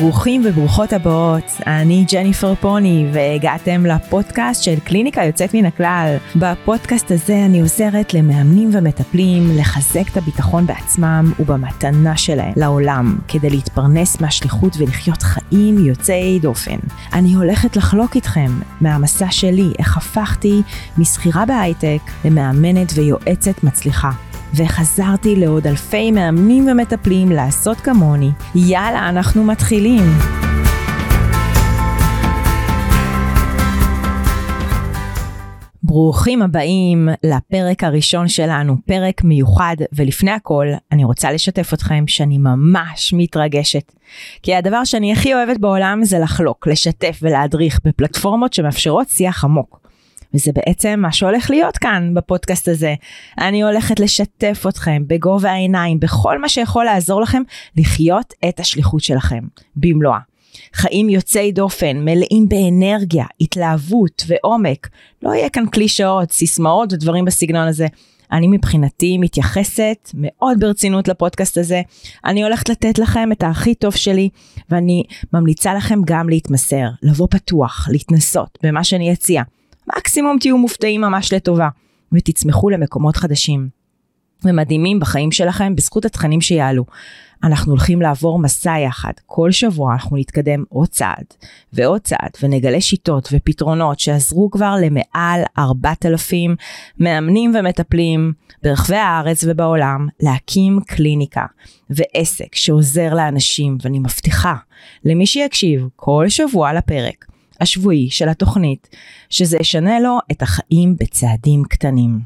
ברוכים וברוכות הבאות, אני ג'ניפר פוני והגעתם לפודקאסט של קליניקה יוצאת מן הכלל. בפודקאסט הזה אני עוזרת למאמנים ומטפלים לחזק את הביטחון בעצמם ובמתנה שלהם לעולם, כדי להתפרנס מהשליחות ולחיות חיים יוצאי דופן. אני הולכת לחלוק איתכם מהמסע שלי, איך הפכתי מסחירה בהייטק למאמנת ויועצת מצליחה. וחזרתי לעוד אלפי מאמנים ומטפלים לעשות כמוני. יאללה, אנחנו מתחילים. ברוכים הבאים לפרק הראשון שלנו, פרק מיוחד, ולפני הכל אני רוצה לשתף אתכם שאני ממש מתרגשת. כי הדבר שאני הכי אוהבת בעולם זה לחלוק, לשתף ולהדריך בפלטפורמות שמאפשרות שיח עמוק. וזה בעצם מה שהולך להיות כאן בפודקאסט הזה. אני הולכת לשתף אתכם בגובה העיניים, בכל מה שיכול לעזור לכם לחיות את השליחות שלכם במלואה. חיים יוצאי דופן, מלאים באנרגיה, התלהבות ועומק. לא יהיה כאן קלישאות, סיסמאות ודברים בסגנון הזה. אני מבחינתי מתייחסת מאוד ברצינות לפודקאסט הזה. אני הולכת לתת לכם את הכי טוב שלי, ואני ממליצה לכם גם להתמסר, לבוא פתוח, להתנסות במה שאני אציע. מקסימום תהיו מופתעים ממש לטובה, ותצמחו למקומות חדשים ומדהימים בחיים שלכם בזכות התכנים שיעלו. אנחנו הולכים לעבור מסע יחד, כל שבוע אנחנו נתקדם עוד צעד ועוד צעד, ונגלה שיטות ופתרונות שעזרו כבר למעל 4,000 מאמנים ומטפלים ברחבי הארץ ובעולם להקים קליניקה ועסק שעוזר לאנשים, ואני מבטיחה למי שיקשיב כל שבוע לפרק השבועי של התוכנית, שזה ישנה לו את החיים בצעדים קטנים.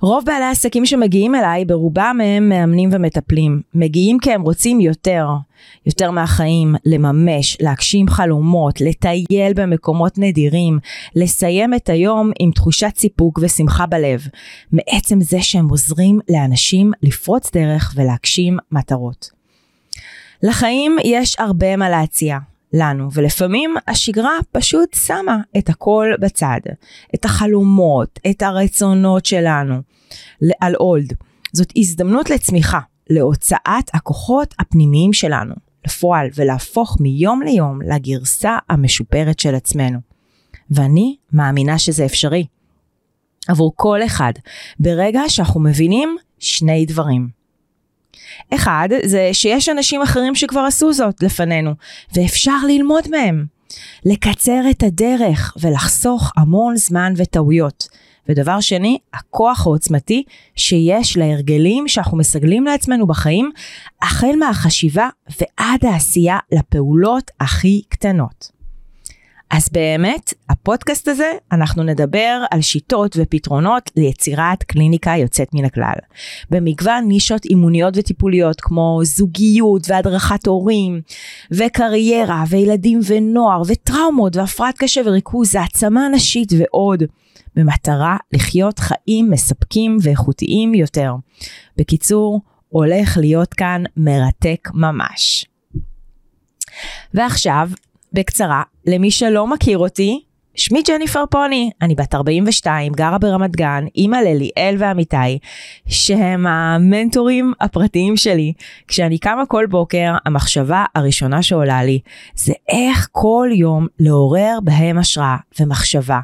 רוב בעלי העסקים שמגיעים אליי, ברובם הם מאמנים ומטפלים. מגיעים כי הם רוצים יותר, יותר מהחיים, לממש, להגשים חלומות, לטייל במקומות נדירים, לסיים את היום עם תחושת סיפוק ושמחה בלב, מעצם זה שהם עוזרים לאנשים לפרוץ דרך ולהגשים מטרות. לחיים יש הרבה מה להציע לנו, ולפעמים השגרה פשוט שמה את הכל בצד, את החלומות, את הרצונות שלנו על הולד. זאת הזדמנות לצמיחה, להוצאת הכוחות הפנימיים שלנו לפועל, ולהפוך מיום ליום לגרסה המשופרת של עצמנו. ואני מאמינה שזה אפשרי עבור כל אחד, ברגע שאנחנו מבינים שני דברים. אחד, זה שיש אנשים אחרים שכבר עשו זאת לפנינו, ואפשר ללמוד מהם, לקצר את הדרך ולחסוך המון זמן וטעויות. ודבר שני, הכוח העוצמתי שיש להרגלים שאנחנו מסגלים לעצמנו בחיים, החל מהחשיבה ועד העשייה לפעולות הכי קטנות. אז באמת, הפודקאסט הזה, אנחנו נדבר על שיטות ופתרונות ליצירת קליניקה יוצאת מן הכלל. במגוון נישות אימוניות וטיפוליות, כמו זוגיות והדרכת הורים, וקריירה, וילדים ונוער, וטראומות, והפרעת קשב וריכוז, העצמה נשית ועוד, במטרה לחיות חיים מספקים ואיכותיים יותר. בקיצור, הולך להיות כאן מרתק ממש. ועכשיו, בקצרה, למי שלא מכיר אותי, שמי ג'ניפר פוני, אני בת 42, גרה ברמת גן, אמא לליאל ואמיתי, שהם המנטורים הפרטיים שלי. כשאני קמה כל בוקר, המחשבה הראשונה שעולה לי, זה איך כל יום לעורר בהם השראה ומחשבה,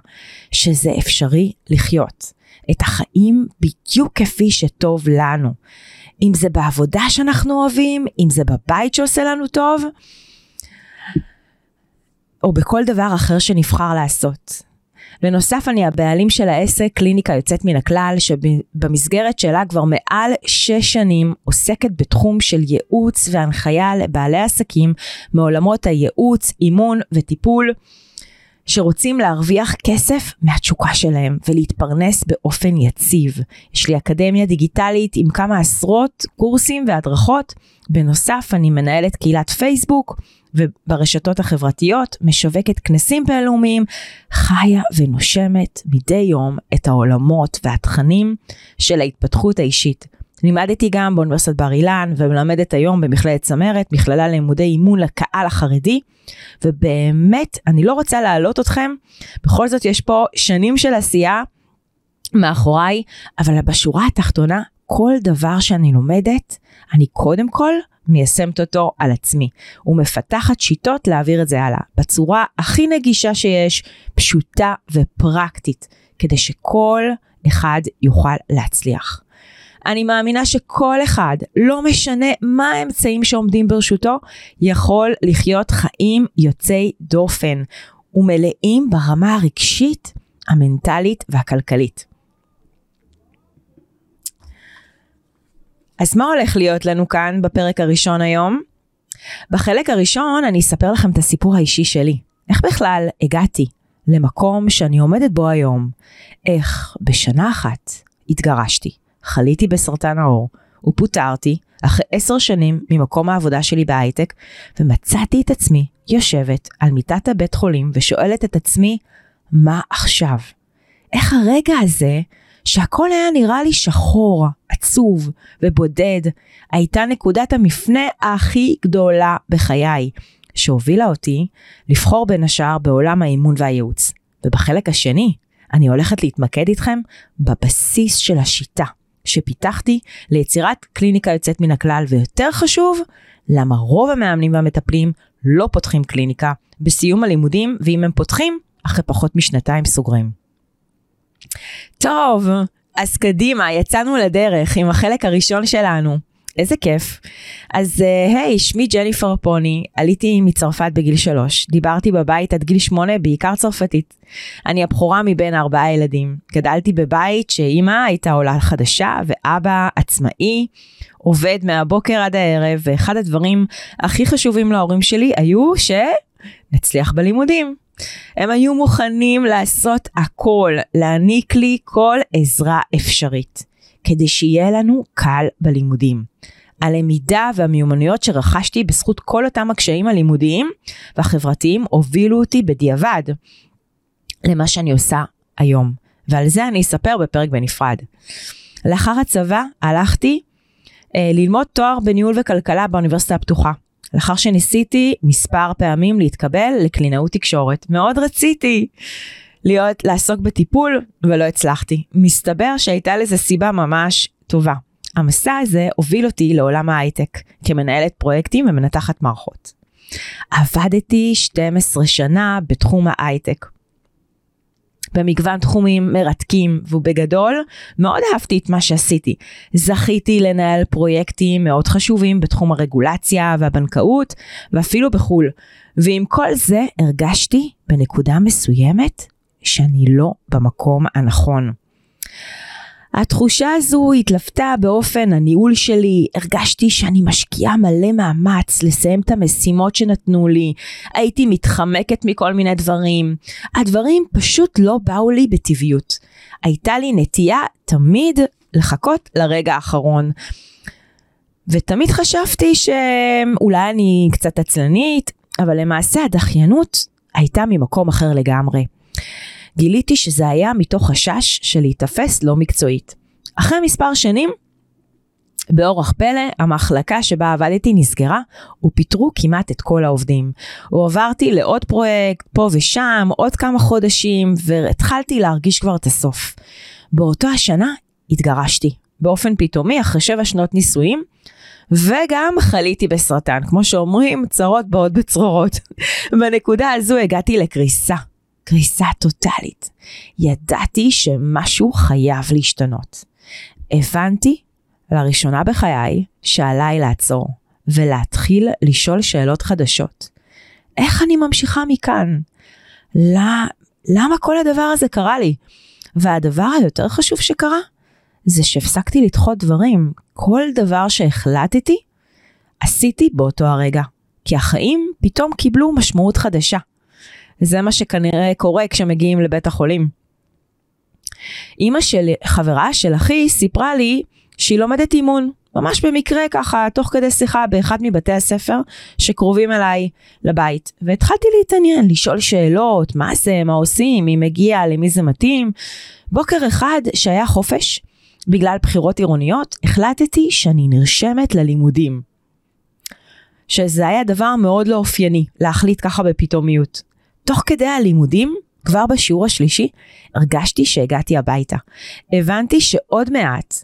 שזה אפשרי לחיות את החיים בדיוק כפי שטוב לנו. אם זה בעבודה שאנחנו אוהבים, אם זה בבית שעושה לנו טוב, או בכל דבר אחר שנבחר לעשות. בנוסף, אני הבעלים של העסק קליניקה יוצאת מן הכלל, שבמסגרת שלה כבר מעל 6 שנים עוסקת בתחום של ייעוץ והנחיה לבעלי עסקים מעולמות הייעוץ, אימון וטיפול, שרוצים להרוויח כסף מהתשוקה שלהם ולהתפרנס באופן יציב. יש לי אקדמיה דיגיטלית עם כמה עשרות קורסים והדרכות. בנוסף, אני מנהלת קהילת פייסבוק וברשתות החברתיות, משווקת כנסים בינלאומיים, חיה ונושמת מדי יום את העולמות והתכנים של ההתפתחות האישית. לימדתי גם באוניברסיטת בר אילן, ומלמדת היום במכללת צמרת, מכללה לימודי אימון לקהל החרדי, ובאמת אני לא רוצה להעלות אתכם, בכל זאת יש פה שנים של עשייה מאחוריי, אבל בשורה התחתונה, כל דבר שאני לומדת, אני קודם כל מיישמת אותו על עצמי, ומפתחת שיטות להעביר את זה הלאה, בצורה הכי נגישה שיש, פשוטה ופרקטית, כדי שכל אחד יוכל להצליח. אני מאמינה שכל אחד, לא משנה מה האמצעים שעומדים ברשותו, יכול לחיות חיים יוצאי דופן, ומלאים ברמה הרגשית, המנטלית והכלכלית. אז מה הולך להיות לנו כאן בפרק הראשון היום? בחלק הראשון אני אספר לכם את הסיפור האישי שלי. איך בכלל הגעתי למקום שאני עומדת בו היום? איך בשנה אחת התגרשתי, חליתי בסרטן העור ופוטרתי אחרי 10 שנים ממקום העבודה שלי בהייטק, ומצאתי את עצמי יושבת על מיטת הבית חולים ושואלת את עצמי, מה עכשיו? איך הרגע הזה שהכל היה נראה לי שחור, עצוב ובודד, הייתה נקודת המפנה הכי גדולה בחיי, שהובילה אותי לבחור בין השאר בעולם האימון והייעוץ. ובחלק השני, אני הולכת להתמקד איתכם בבסיס של השיטה שפיתחתי ליצירת קליניקה יוצאת מן הכלל, ויותר חשוב, למה רוב המאמנים והמטפלים לא פותחים קליניקה בסיום הלימודים, ואם הם פותחים, אחרי פחות מ2 סוגרים. טוב, אז קדימה, יצאנו לדרך עם החלק הראשון שלנו. איזה כיף. אז היי, שמי ג'ניפר פוני, עליתי מצרפת בגיל 3, דיברתי בבית עד גיל 8, בעיקר צרפתית. אני הבחורה מבין 4 ילדים, גדלתי בבית שאימא הייתה עולה חדשה ואבא עצמאי, עובד מהבוקר עד הערב, ואחד הדברים הכי חשובים להורים שלי היו שנצליח בלימודים. הם היו מוכנים לעשות הכל, להעניק לי כל עזרה אפשרית, כדי שיהיה לנו קל בלימודים. הלמידה והמיומנויות שרכשתי בזכות כל אותם הקשיים הלימודיים והחברתיים הובילו אותי בדיעבד למה שאני עושה היום. ועל זה אני אספר בפרק בנפרד. לאחר הצבא הלכתי ללמוד תואר בניהול וכלכלה באוניברסיטה הפתוחה. לאחר שניסיתי מספר פעמים להתקבל לקלינאות תקשורת, מאוד רציתי לעסוק בטיפול ולא הצלחתי. מסתבר שהייתה לזה סיבה ממש טובה. המסע הזה הוביל אותי לעולם ההייטק, כמנהלת פרויקטים ומנתחת מערכות. עבדתי 12 שנה בתחום ההייטק, במגוון תחומים מרתקים, ובגדול מאוד אהבתי את מה שעשיתי. זכיתי לנהל פרויקטים מאוד חשובים בתחום הרגולציה והבנקאות, ואפילו בחול. ועם כל זה הרגשתי בנקודה מסוימת שאני לא במקום הנכון. התחושה הזו התלוותה באופן הניהול שלי, הרגשתי שאני משקיעה מלא מאמץ לסיים את המשימות שנתנו לי, הייתי מתחמקת מכל מיני דברים, הדברים פשוט לא באו לי בטבעיות, הייתה לי נטייה תמיד לחכות לרגע האחרון, ותמיד חשבתי שאולי אני קצת עצלנית, אבל למעשה הדחיינות הייתה ממקום אחר לגמרי. גיליתי שזה היה מתוך חשש של להתאפס לא מקצועית. אחרי מספר שנים, באורח פלא, המחלקה שבה עבדתי נסגרה, ופיטרו כמעט את כל העובדים. ועברתי לעוד פרויקט, פה ושם, עוד כמה חודשים, והתחלתי להרגיש כבר את הסוף. באותו השנה התגרשתי, באופן פתאומי, אחרי 7 שנות נישואים, וגם חליתי בסרטן, כמו שאומרים, צרות באות בצרורות. בנקודה הזו הגעתי לקריסה. קריסה טוטלית. ידעתי שמשהו חייב להשתנות. הבנתי לראשונה בחיי שעליי לעצור ולהתחיל לשאול שאלות חדשות. איך אני ממשיכה מכאן? למה כל הדבר הזה קרה לי? והדבר היותר חשוב שקרה זה שהפסקתי לדחות דברים. כל דבר שהחלטתי עשיתי באותו הרגע. כי החיים פתאום קיבלו משמעות חדשה. זה מה שכנראה קורה כשמגיעים לבית החולים. אמא של חברה של אחי סיפרה לי שהיא לומדת אימון, ממש במקרה ככה, תוך כדי שיחה באחד מבתי הספר שקרובים אליי לבית. והתחלתי להתעניין, לשאול שאלות, מה זה, מה עושים, מי מגיע, למי זה מתאים. בוקר אחד שהיה חופש, בגלל בחירות עירוניות, החלטתי שאני נרשמת ללימודים. שזה היה דבר מאוד לא אופייני, להחליט ככה בפתאומיות. תוך כדי הלימודים, כבר בשיעור השלישי, הרגשתי שהגעתי הביתה. הבנתי שעוד מעט,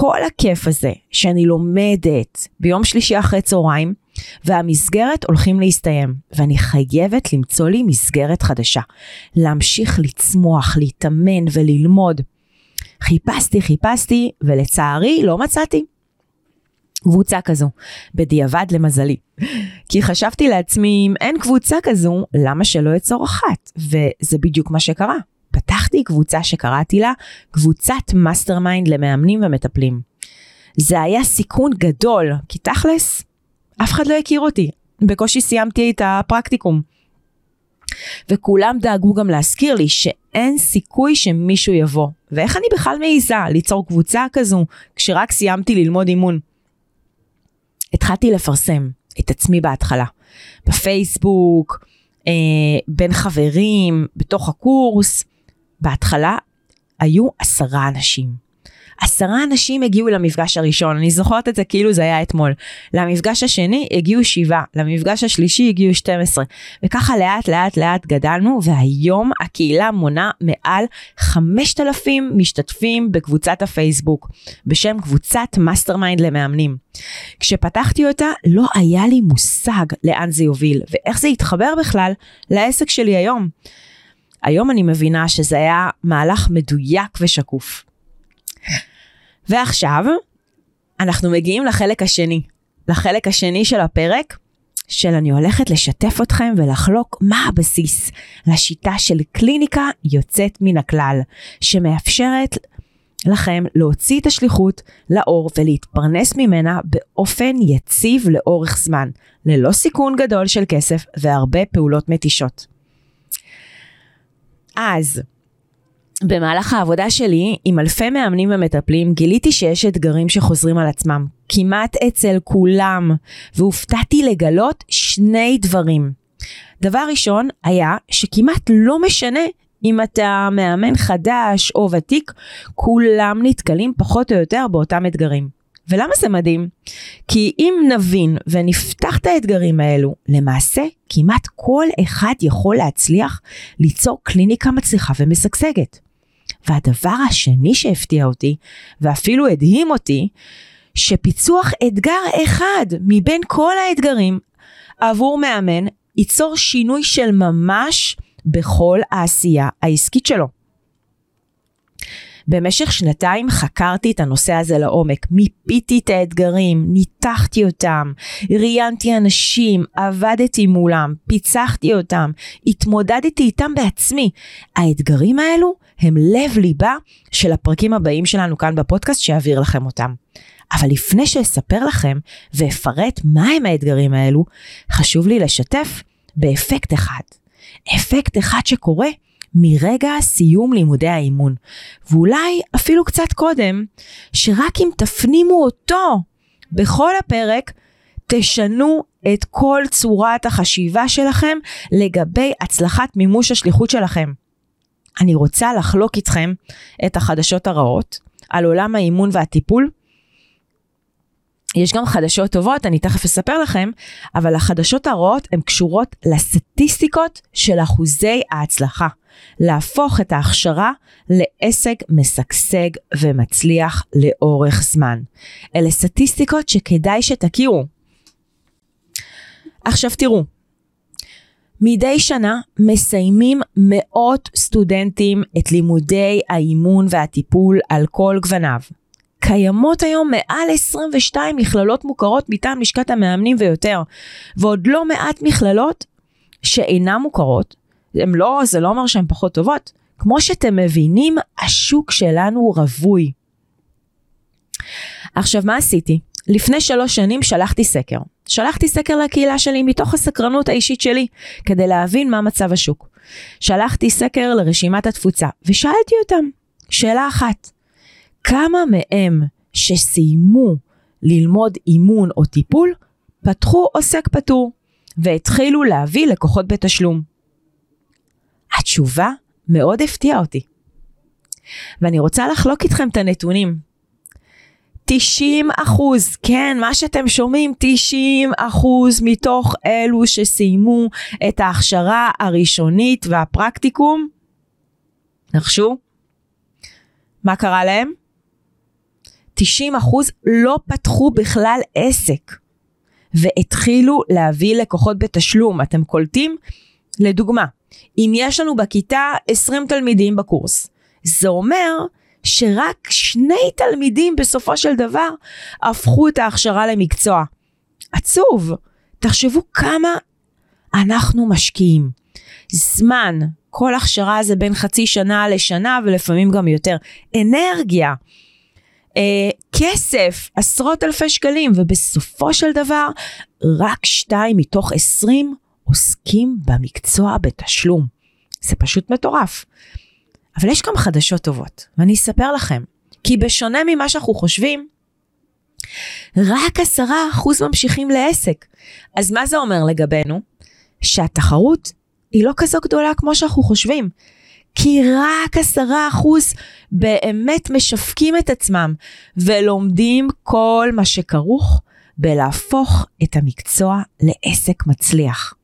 כל הכיף הזה שאני לומדת ביום שלישי אחרי צהריים, והמסגרת הולכים להסתיים, ואני חייבת למצוא לי מסגרת חדשה, להמשיך לצמוח, להתאמן וללמוד. חיפשתי, ולצערי לא מצאתי קבוצה כזו, בדיעבד למזלי. כי חשבתי לעצמי, אם אין קבוצה כזו, למה שלא יצור אחת? וזה בדיוק מה שקרה. פתחתי קבוצה שקראתי לה, קבוצת מאסטרמיינד למאמנים ומטפלים. זה היה סיכון גדול, כי תכלס, אף אחד לא הכיר אותי. בקושי סיימתי את הפרקטיקום. וכולם דאגו גם להזכיר לי שאין סיכוי שמישהו יבוא. ואיך אני בכלל מעיזה ליצור קבוצה כזו, כשרק סיימתי ללמוד אימון. התחלתי לפרסם את עצמי בהתחלה. בפייסבוק, בין חברים, בתוך הקורס. בהתחלה היו 10 אנשים. 10 אנשים הגיעו למפגש הראשון, אני זוכרת את זה כאילו זה היה אתמול. למפגש השני הגיעו 7, למפגש השלישי הגיעו 12, וככה לאט לאט לאט גדלנו, והיום הקהילה מונה מעל 5,000 משתתפים בקבוצת הפייסבוק, בשם קבוצת מאסטרמיינד למאמנים. כשפתחתי אותה לא היה לי מושג לאן זה יוביל, ואיך זה יתחבר בכלל לעסק שלי היום. היום אני מבינה שזה היה מהלך מדויק ושקוף. ועכשיו אנחנו מגיעים לחלק השני של הפרק, של אני הולכת לשתף אתכם ולחלוק מה הבסיס לשיטה של קליניקה יוצאת מן הכלל, שמאפשרת לכם להוציא את השליחות לאור ולהתפרנס ממנה באופן יציב לאורך זמן, ללא סיכון גדול של כסף והרבה פעולות מתישות. אז במהלך העבודה שלי עם אלפי מאמנים ומטפלים גיליתי שיש אתגרים שחוזרים על עצמם כמעט אצל כולם, והופתעתי לגלות 2 דברים. דבר ראשון היה שכמעט לא משנה אם אתה מאמן חדש או ותיק, כולם נתקלים פחות או יותר באותם אתגרים. ולמה זה מדהים? כי אם נבין ונפתח את האתגרים האלו, למעשה כמעט כל אחד יכול להצליח ליצור קליניקה מצליחה ומשגשגת. והדבר השני שהפתיע אותי, ואפילו הדהים אותי, שפיצוח אתגר אחד מבין כל האתגרים עבור מאמן, ייצור שינוי של ממש בכל העשייה העסקית שלו. במשך 2 חקרתי את הנושא הזה לעומק, מיפיתי את האתגרים, ניתחתי אותם, ראיינתי אנשים, עבדתי מולם, פיצחתי אותם, התמודדתי איתם בעצמי. האתגרים האלו הם לב ליבה של הפרקים הבאים שלנו כאן בפודקאסט, שאעביר לכם אותם. אבל לפני שאספר לכם ואפרט מהם האתגרים האלו, חשוב לי לשתף באפקט אחד. אפקט אחד שקורה מרגע סיום לימודי האימון, ואולי אפילו קצת קודם, שרק אם תפנימו אותו בכל הפרק, תשנו את כל צורת החשיבה שלכם לגבי הצלחת מימוש השליחות שלכם. אני רוצה לחלוק איתכם את החדשות הרעות על עולם האימון והטיפול. יש גם חדשות טובות, אני תכף אספר לכם, אבל החדשות הרעות הן קשורות לסטטיסטיקות של אחוזי ההצלחה. להפוך את ההכשרה לעסק משגשג ומצליח לאורך זמן. אלה סטטיסטיקות שכדאי שתכירו. עכשיו תראו, מדי שנה מסיימים מאות סטודנטים את לימודי האימון והטיפול על כל גווניו. קיימות היום מעל 22 מכללות מוכרות מטעם לשכת המאמנים ויותר, ועוד לא מעט מכללות שאינן מוכרות. זה לא אומר שהן פחות טובות. כמו שאתם מבינים, השוק שלנו רווי. עכשיו, מה עשיתי? לפני 3 שנים שלחתי סקר. שלחתי סקר לקהילה שלי מתוך הסקרנות האישית שלי, כדי להבין מה מצב השוק. שלחתי סקר לרשימת התפוצה, ושאלתי אותם, שאלה אחת, כמה מהם שסיימו ללמוד אימון או טיפול, פתחו עוסק פטור, והתחילו להביא לקוחות בתשלום? התשובה מאוד הפתיעה אותי. ואני רוצה לחלוק איתכם את הנתונים. 90%, כן, מה שאתם שומעים, 90% מתוך אלו שסיימו את ההכשרה הראשונית והפרקטיקום, נחשו, מה קרה להם? 90% לא פתחו בכלל עסק, והתחילו להביא לקוחות בתשלום. אתם קולטים? לדוגמה, אם יש לנו בכיתה 20 תלמידים בקורס, זה אומר שרק 2 תלמידים בסופו של דבר הפכו את ההכשרה למקצוע. עצוב. תחשבו כמה אנחנו משקיעים. זמן, כל הכשרה זה בין חצי שנה לשנה ולפעמים גם יותר. אנרגיה, כסף, עשרות אלפי שקלים, ובסופו של דבר רק 2 מתוך 20 עוסקים במקצוע בתשלום. זה פשוט מטורף. אבל יש גם חדשות טובות, ואני אספר לכם, כי בשונה ממה שאנחנו חושבים, רק 10% ממשיכים לעסק. אז מה זה אומר לגבינו? שהתחרות היא לא כזו גדולה כמו שאנחנו חושבים, כי רק 10% באמת משווקים את עצמם, ולומדים כל מה שכרוך בלהפוך את המקצוע לעסק מצליח.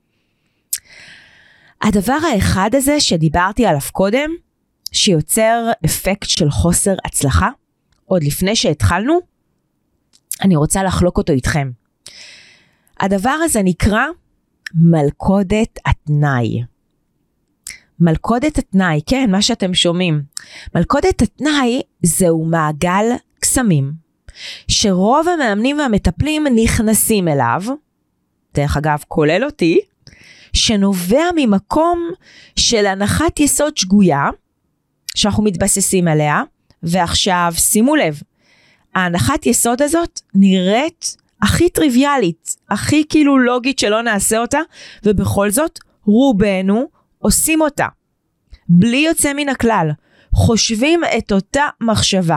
הדבר האחד הזה שדיברתי עליו קודם, שיוצר אפקט של חוסר הצלחה, עוד לפני שהתחלנו, אני רוצה לחלוק אותו איתכם. הדבר הזה נקרא מלכודת התנאי. מלכודת התנאי, כן, מה שאתם שומעים. מלכודת התנאי זהו מעגל קסמים, שרוב המאמנים והמטפלים נכנסים אליו, דרך אגב כולל אותי, שנובע ממקום של הנחת יסוד שגויה, שאנחנו מתבססים עליה, ועכשיו שימו לב, ההנחת יסוד הזאת נראית הכי טריוויאלית, הכי כאילו לוגית שלא נעשה אותה, ובכל זאת רובנו עושים אותה. בלי יוצא מן הכלל, חושבים את אותה מחשבה.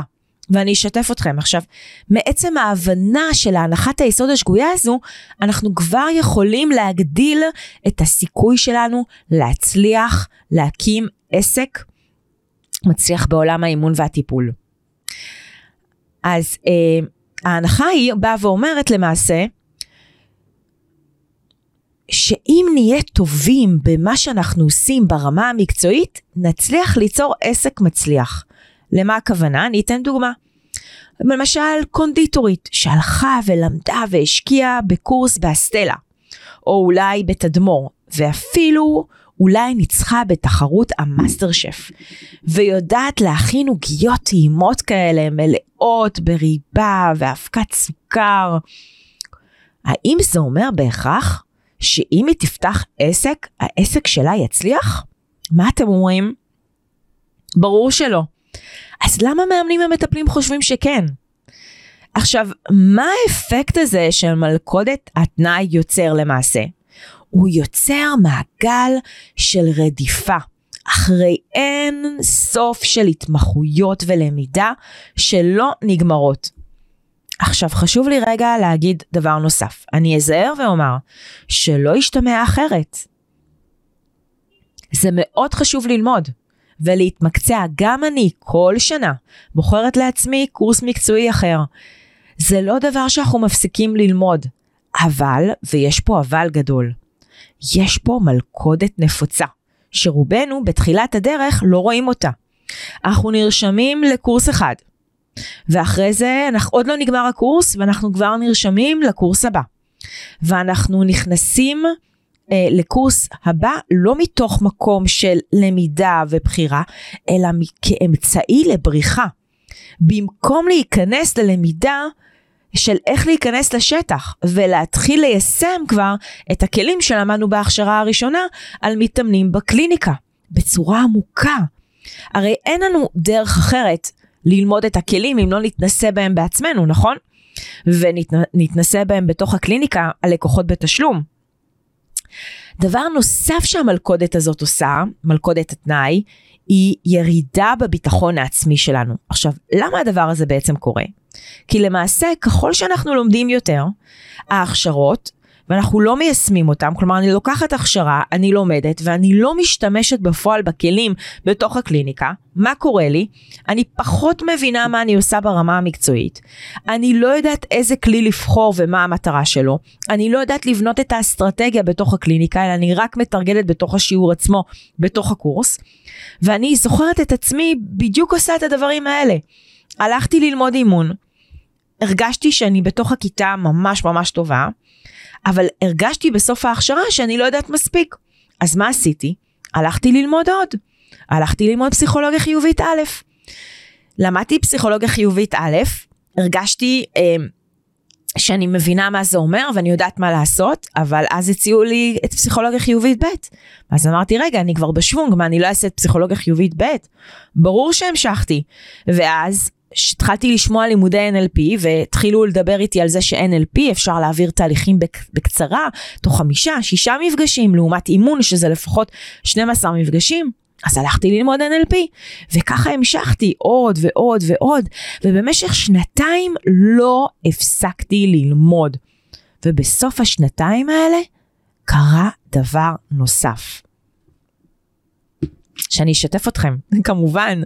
ואני אשתף אתכם עכשיו, מעצם ההבנה של ההנחת היסוד השגויה הזו, אנחנו כבר יכולים להגדיל את הסיכוי שלנו להצליח, להקים עסק מצליח בעולם האימון והטיפול. אז ההנחה היא באה ואומרת למעשה, שאם נהיה טובים במה שאנחנו עושים ברמה המקצועית, נצליח ליצור עסק מצליח. למה הכוונה? אני אתן דוגמה. למשל קונדיטורית שהלכה ולמדה והשקיעה בקורס באסטלה, או אולי בתדמור, ואפילו אולי ניצחה בתחרות המאסטר שף, ויודעת להכין עוגיות טעימות כאלה, מלאות בריבה והפקת סוכר. האם זה אומר בהכרח שאם היא תפתח עסק, העסק שלה יצליח? מה אתם אומרים? ברור שלא. אז למה מאמנים ומטפלים חושבים שכן? עכשיו, מה האפקט הזה של מלכודת התנאי יוצר למעשה? הוא יוצר מעגל של רדיפה, אחרי אין סוף של התמחויות ולמידה שלא נגמרות. עכשיו חשוב לי רגע להגיד דבר נוסף, אני אזהר ואומר שלא ישתמע אחרת. זה מאוד חשוב ללמוד ולהתמקצע, גם אני כל שנה בוחרת לעצמי קורס מקצועי אחר. זה לא דבר שאנחנו מפסיקים ללמוד, אבל, ויש פה אבל גדול, יש פה מלכודת נפוצה, שרובנו בתחילת הדרך לא רואים אותה. אנחנו נרשמים לקורס אחד, ואחרי זה עוד לא נגמר הקורס, ואנחנו כבר נרשמים לקורס הבא. ואנחנו נכנסים לקורס הבא, לא מתוך מקום של למידה ובחירה, אלא כאמצעי לבריחה. במקום להיכנס ללמידה, של איך להיכנס לשטח ולהתחיל ליישם כבר את הכלים שלמדנו בהכשרה הראשונה על מתאמנים בקליניקה, בצורה עמוקה. הרי אין לנו דרך אחרת ללמוד את הכלים אם לא נתנסה בהם בעצמנו, נכון? ונתנסה בהם בתוך הקליניקה על לקוחות בתשלום. דבר נוסף שהמלכודת הזאת עושה, מלכודת התנאי, היא ירידה בביטחון העצמי שלנו. עכשיו, למה הדבר הזה בעצם קורה? כי למעשה, ככל שאנחנו לומדים יותר, ההכשרות, ואנחנו לא מיישמים אותם, כלומר, אני לוקחת הכשרה, אני לומדת, ואני לא משתמשת בפועל בכלים בתוך הקליניקה, מה קורה לי? אני פחות מבינה מה אני עושה ברמה המקצועית, אני לא יודעת איזה כלי לבחור ומה המטרה שלו, אני לא יודעת לבנות את האסטרטגיה בתוך הקליניקה, אלא אני רק מתרגלת בתוך השיעור עצמו, בתוך הקורס, ואני זוכרת את עצמי בדיוק עושה את הדברים האלה. הלכתי ללמוד אימון, הרגשתי שאני בתוך הכיתה ממש ממש טובה, אבל הרגשתי בסוף ההכשרה שאני לא יודעת מספיק. אז מה עשיתי? הלכתי ללמוד עוד. הלכתי ללמוד פסיכולוגיה חיובית א'. למדתי פסיכולוגיה חיובית א', הרגשתי שאני מבינה מה זה אומר, ואני יודעת מה לעשות, אבל אז הציעו לי את פסיכולוגיה חיובית ב'. אז אמרתי, רגע, אני כבר בשוונג, מה, אני לא אעשה את פסיכולוגיה חיובית ב'? ברור שהמשכתי. ואז התחלתי לשמוע לימודי NLP, והתחילו לדבר איתי על זה ש-NLP אפשר להעביר תהליכים בקצרה, תוך 5-6 מפגשים, לעומת אימון, שזה לפחות 12 מפגשים. אז הלכתי ללמוד NLP, וככה המשכתי עוד ועוד ועוד, ובמשך 2 לא הפסקתי ללמוד. ובסוף 2 האלה, קרה דבר נוסף. שאני אשתף אתכם, כמובן.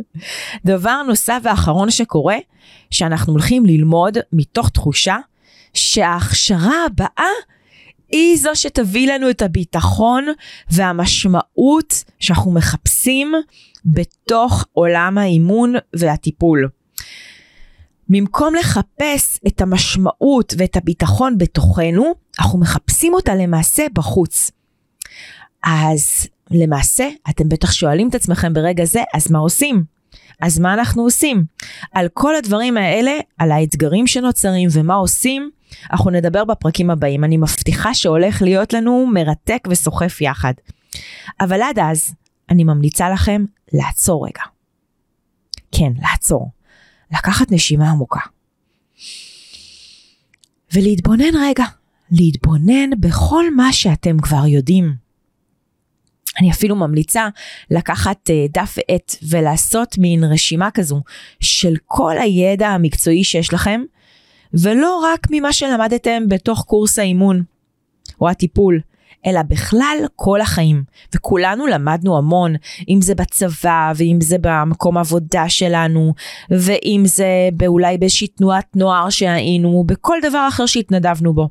דבר נוסף ואחרון שקורה, שאנחנו הולכים ללמוד מתוך תחושה, שההכשרה הבאה, היא זו שתביא לנו את הביטחון והמשמעות שאנחנו מחפשים בתוך עולם האימון והטיפול. במקום לחפש את המשמעות ואת הביטחון בתוכנו, אנחנו מחפשים אותה למעשה בחוץ. אז למעשה, אתם בטח שואלים את עצמכם ברגע זה, אז מה עושים? אז מה אנחנו עושים? על כל הדברים האלה, על האתגרים שנוצרים ומה עושים, אנחנו נדבר בפרקים הבאים. אני מבטיחה שהולך להיות לנו מרתק וסוחף יחד. אבל עד אז, אני ממליצה לכם לעצור רגע. כן, לעצור. לקחת נשימה עמוקה. ולהתבונן רגע. להתבונן בכל מה שאתם כבר יודעים. אני אפילו ממליצה לקחת דף ועט ולעשות מין רשימה כזו של כל הידע המקצועי שיש לכם, ולא רק ממה שלמדתם בתוך קורס האימון או הטיפול, אלא בכלל כל החיים. וכולנו למדנו המון, אם זה בצבא, ואם זה במקום עבודה שלנו, ואם זה אולי באיזושהי תנועת נוער שהיינו, בכל דבר אחר שהתנדבנו בו.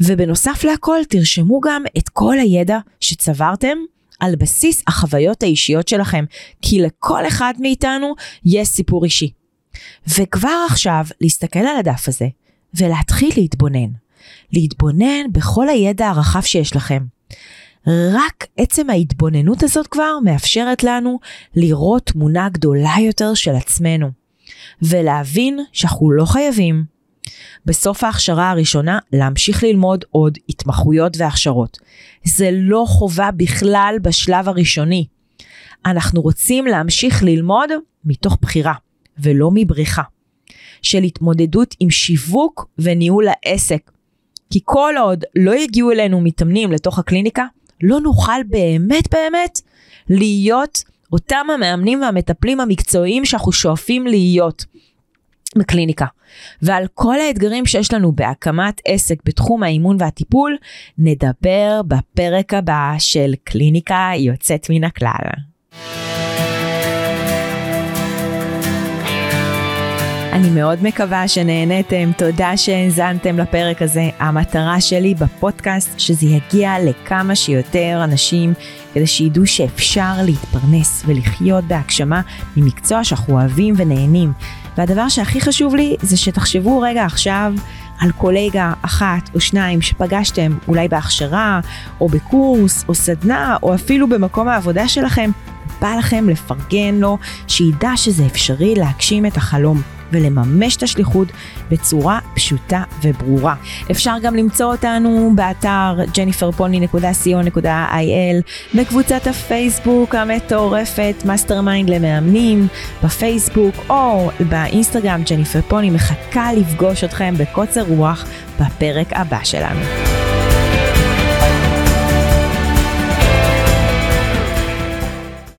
ובנוסף להכל תרשמו גם את כל הידע שצברתם, על בסיס החוויות האישיות שלכם, כי לכל אחד מאיתנו יש סיפור אישי. וכבר עכשיו להסתכל על הדף הזה, ולהתחיל להתבונן. להתבונן בכל הידע הרחב שיש לכם. רק עצם ההתבוננות הזאת כבר מאפשרת לנו לראות תמונה גדולה יותר של עצמנו, ולהבין שאנחנו לא חייבים בסוף ההכשרה הראשונה להמשיך ללמוד עוד התמחויות והכשרות. זה לא חובה בכלל בשלב הראשוני. אנחנו רוצים להמשיך ללמוד מתוך בחירה ולא מבריחה, של התמודדות עם שיווק וניהול העסק. כי כל עוד לא יגיעו אלינו מתאמנים לתוך הקליניקה, לא נוכל באמת באמת להיות אותם המאמנים והמטפלים המקצועיים שאנחנו שואפים להיות בקליניקה. ועל כל האתגרים שיש לנו בהקמת עסק בתחום האימון והטיפול, נדבר בפרק הבא של קליניקה יוצאת מן הכלל. אני מאוד מקווה שנהניתם, תודה שהאזנתם לפרק הזה. המטרה שלי בפודקאסט שזה יגיע לכמה שיותר אנשים, כדי שידעו שאפשר להתפרנס ולחיות בהגשמה ממקצוע שאנחנו אוהבים ונהנים. והדבר שהכי חשוב לי זה שתחשבו רגע עכשיו על קולגה אחת או שניים שפגשתם, אולי בהכשרה או בקורס או סדנה או אפילו במקום העבודה שלכם, בא לכם לפרגן לו, שידע שזה אפשרי להגשים את החלום ולממש את השליחות בצורה פשוטה וברורה. אפשר גם למצוא אותנו באתר jenniferpony.co.il, בקבוצת הפייסבוק המטורפת מאסטרמיינד למאמנים בפייסבוק, או באינסטגרם ג'ניפר פוני. מחכה לפגוש אתכם בקוצר רוח בפרק הבא שלנו.